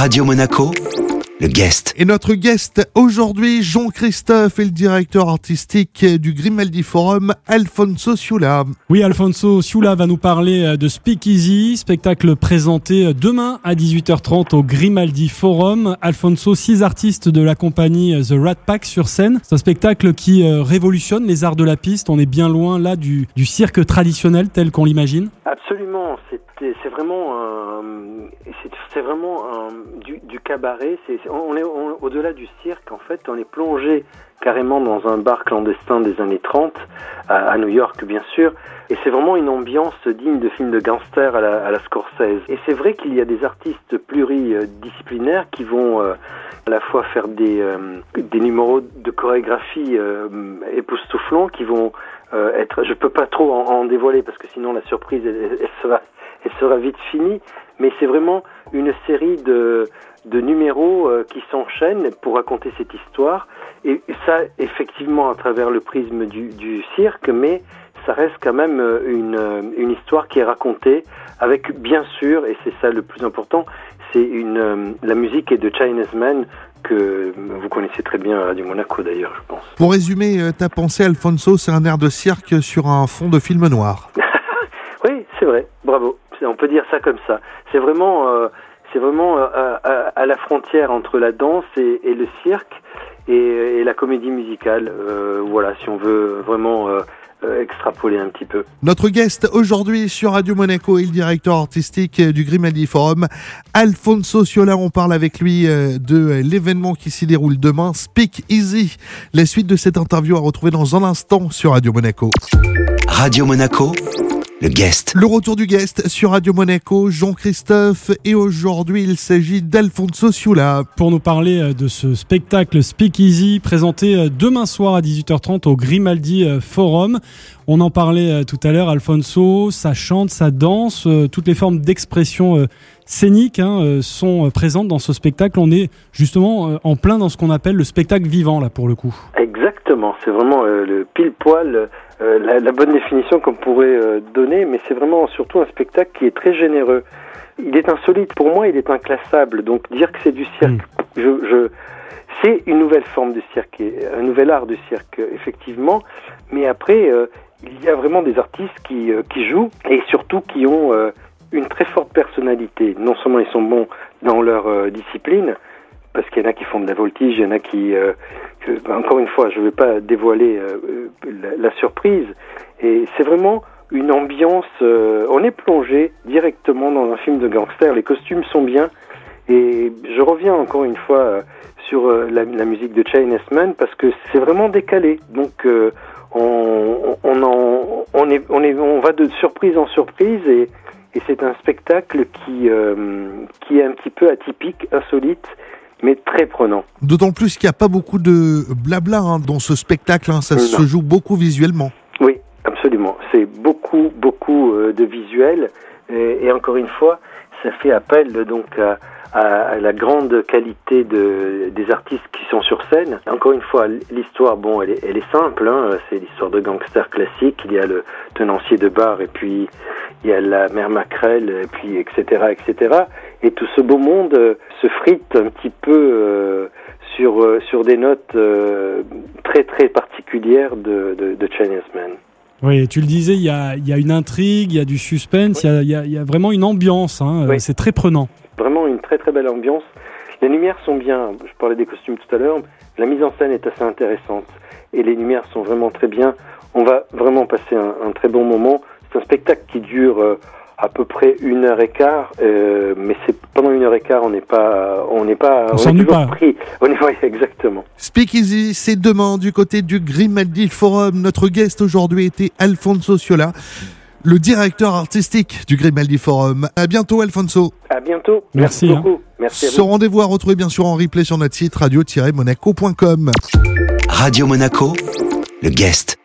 Radio Monaco, le guest. Et notre guest aujourd'hui, Jean-Christophe, est le directeur artistique du Grimaldi Forum, Alfonso Ciulla. Oui, Alfonso Ciulla va nous parler de Speak Easy, spectacle présenté demain à 18h30 au Grimaldi Forum. Alfonso, 6 artistes de la compagnie The Rat Pack sur scène. C'est un spectacle qui révolutionne les arts de la piste. On est bien loin là du cirque traditionnel tel qu'on l'imagine. Absolument, c'est vraiment du cabaret. On est au-delà du cirque, en fait, on est plongé carrément dans un bar clandestin des années 30, à New York bien sûr, et c'est vraiment une ambiance digne de film de gangster à la Scorsese. Et c'est vrai qu'il y a des artistes pluridisciplinaires qui vont à la fois faire des numéros de chorégraphie époustouflants, qui vont être... Je peux pas trop en dévoiler parce que sinon la surprise elle sera vite finie, mais c'est vraiment une série de numéros qui s'enchaînent pour raconter cette histoire, et ça effectivement à travers le prisme du cirque, mais ça reste quand même une histoire qui est racontée avec, bien sûr, et c'est ça le plus important, c'est la musique est de Chinese Man, que vous connaissez très bien à Radio Monaco d'ailleurs, je pense. Pour résumer ta pensée, Alfonso, c'est un air de cirque sur un fond de film noir. Oui, c'est vrai, bravo, on peut dire ça comme ça. C'est vraiment à la frontière entre la danse et le cirque et la comédie musicale, voilà, si on veut vraiment... extrapoler un petit peu. Notre guest aujourd'hui sur Radio Monaco est le directeur artistique du Grimaldi Forum, Alfonso Ciulla. On parle avec lui de l'événement qui s'y déroule demain, Speak Easy. La suite de cette interview à retrouver dans un instant sur Radio Monaco. Radio Monaco, le guest. Le retour du guest sur Radio Monaco, Jean-Christophe, et aujourd'hui il s'agit d'Alfonso Ciulla. Pour nous parler de ce spectacle Speak Easy présenté demain soir à 18h30 au Grimaldi Forum. On en parlait tout à l'heure, Alfonso, ça chante, ça danse, toutes les formes d'expression scéniques sont présentes dans ce spectacle. On est justement en plein dans ce qu'on appelle le spectacle vivant là pour le coup. Exactement, c'est vraiment le pile poil, la bonne définition qu'on pourrait donner, mais c'est vraiment surtout un spectacle qui est très généreux. Il est insolite, pour moi il est inclassable, donc dire que c'est du cirque, c'est une nouvelle forme de cirque, un nouvel art de cirque effectivement, mais après il y a vraiment des artistes qui jouent et surtout qui ont une très forte personnalité. Non seulement ils sont bons dans leur discipline, parce qu'il y en a qui font de la voltige, il y en a qui... encore une fois, je ne vais pas dévoiler la surprise. Et c'est vraiment une ambiance... on est plongé directement dans un film de gangster. Les costumes sont bien. Et je reviens encore une fois sur la musique de Chinese Man, parce que c'est vraiment décalé. Donc... on va de surprise en surprise et c'est un spectacle qui est un petit peu atypique, insolite, mais très prenant. D'autant plus qu'il n'y a pas beaucoup de blabla dans ce spectacle, se joue beaucoup visuellement. Oui, absolument. C'est beaucoup de visuels et encore une fois, ça fait appel donc à la grande qualité des artistes qui sont sur scène. Encore une fois, l'histoire, elle est simple, c'est l'histoire de gangsters classiques. Il y a le tenancier de bar, et puis il y a la mère Macrel, et puis etc., etc. Et tout ce beau monde se frite un petit peu sur des notes très très particulières de Chinese Man. Oui, tu le disais, il y a une intrigue, il y a du suspense, oui. il y a vraiment une ambiance, oui. C'est très prenant. Vraiment une très très belle ambiance. Les lumières sont bien, je parlais des costumes tout à l'heure, la mise en scène est assez intéressante et les lumières sont vraiment très bien. On va vraiment passer un très bon moment. C'est un spectacle qui dure à peu près 1h15, mais c'est pendant 1h15, on n'est pas pris. On est pas exactement. Speak Easy, c'est demain du côté du Grimaldi Forum. Notre guest aujourd'hui était Alfonso Ciulla, le directeur artistique du Grimaldi Forum. À bientôt, Alfonso. À bientôt. Merci beaucoup. Merci à vous. Ce rendez-vous à retrouver bien sûr en replay sur notre site radio-monaco.com. Radio Monaco, le guest.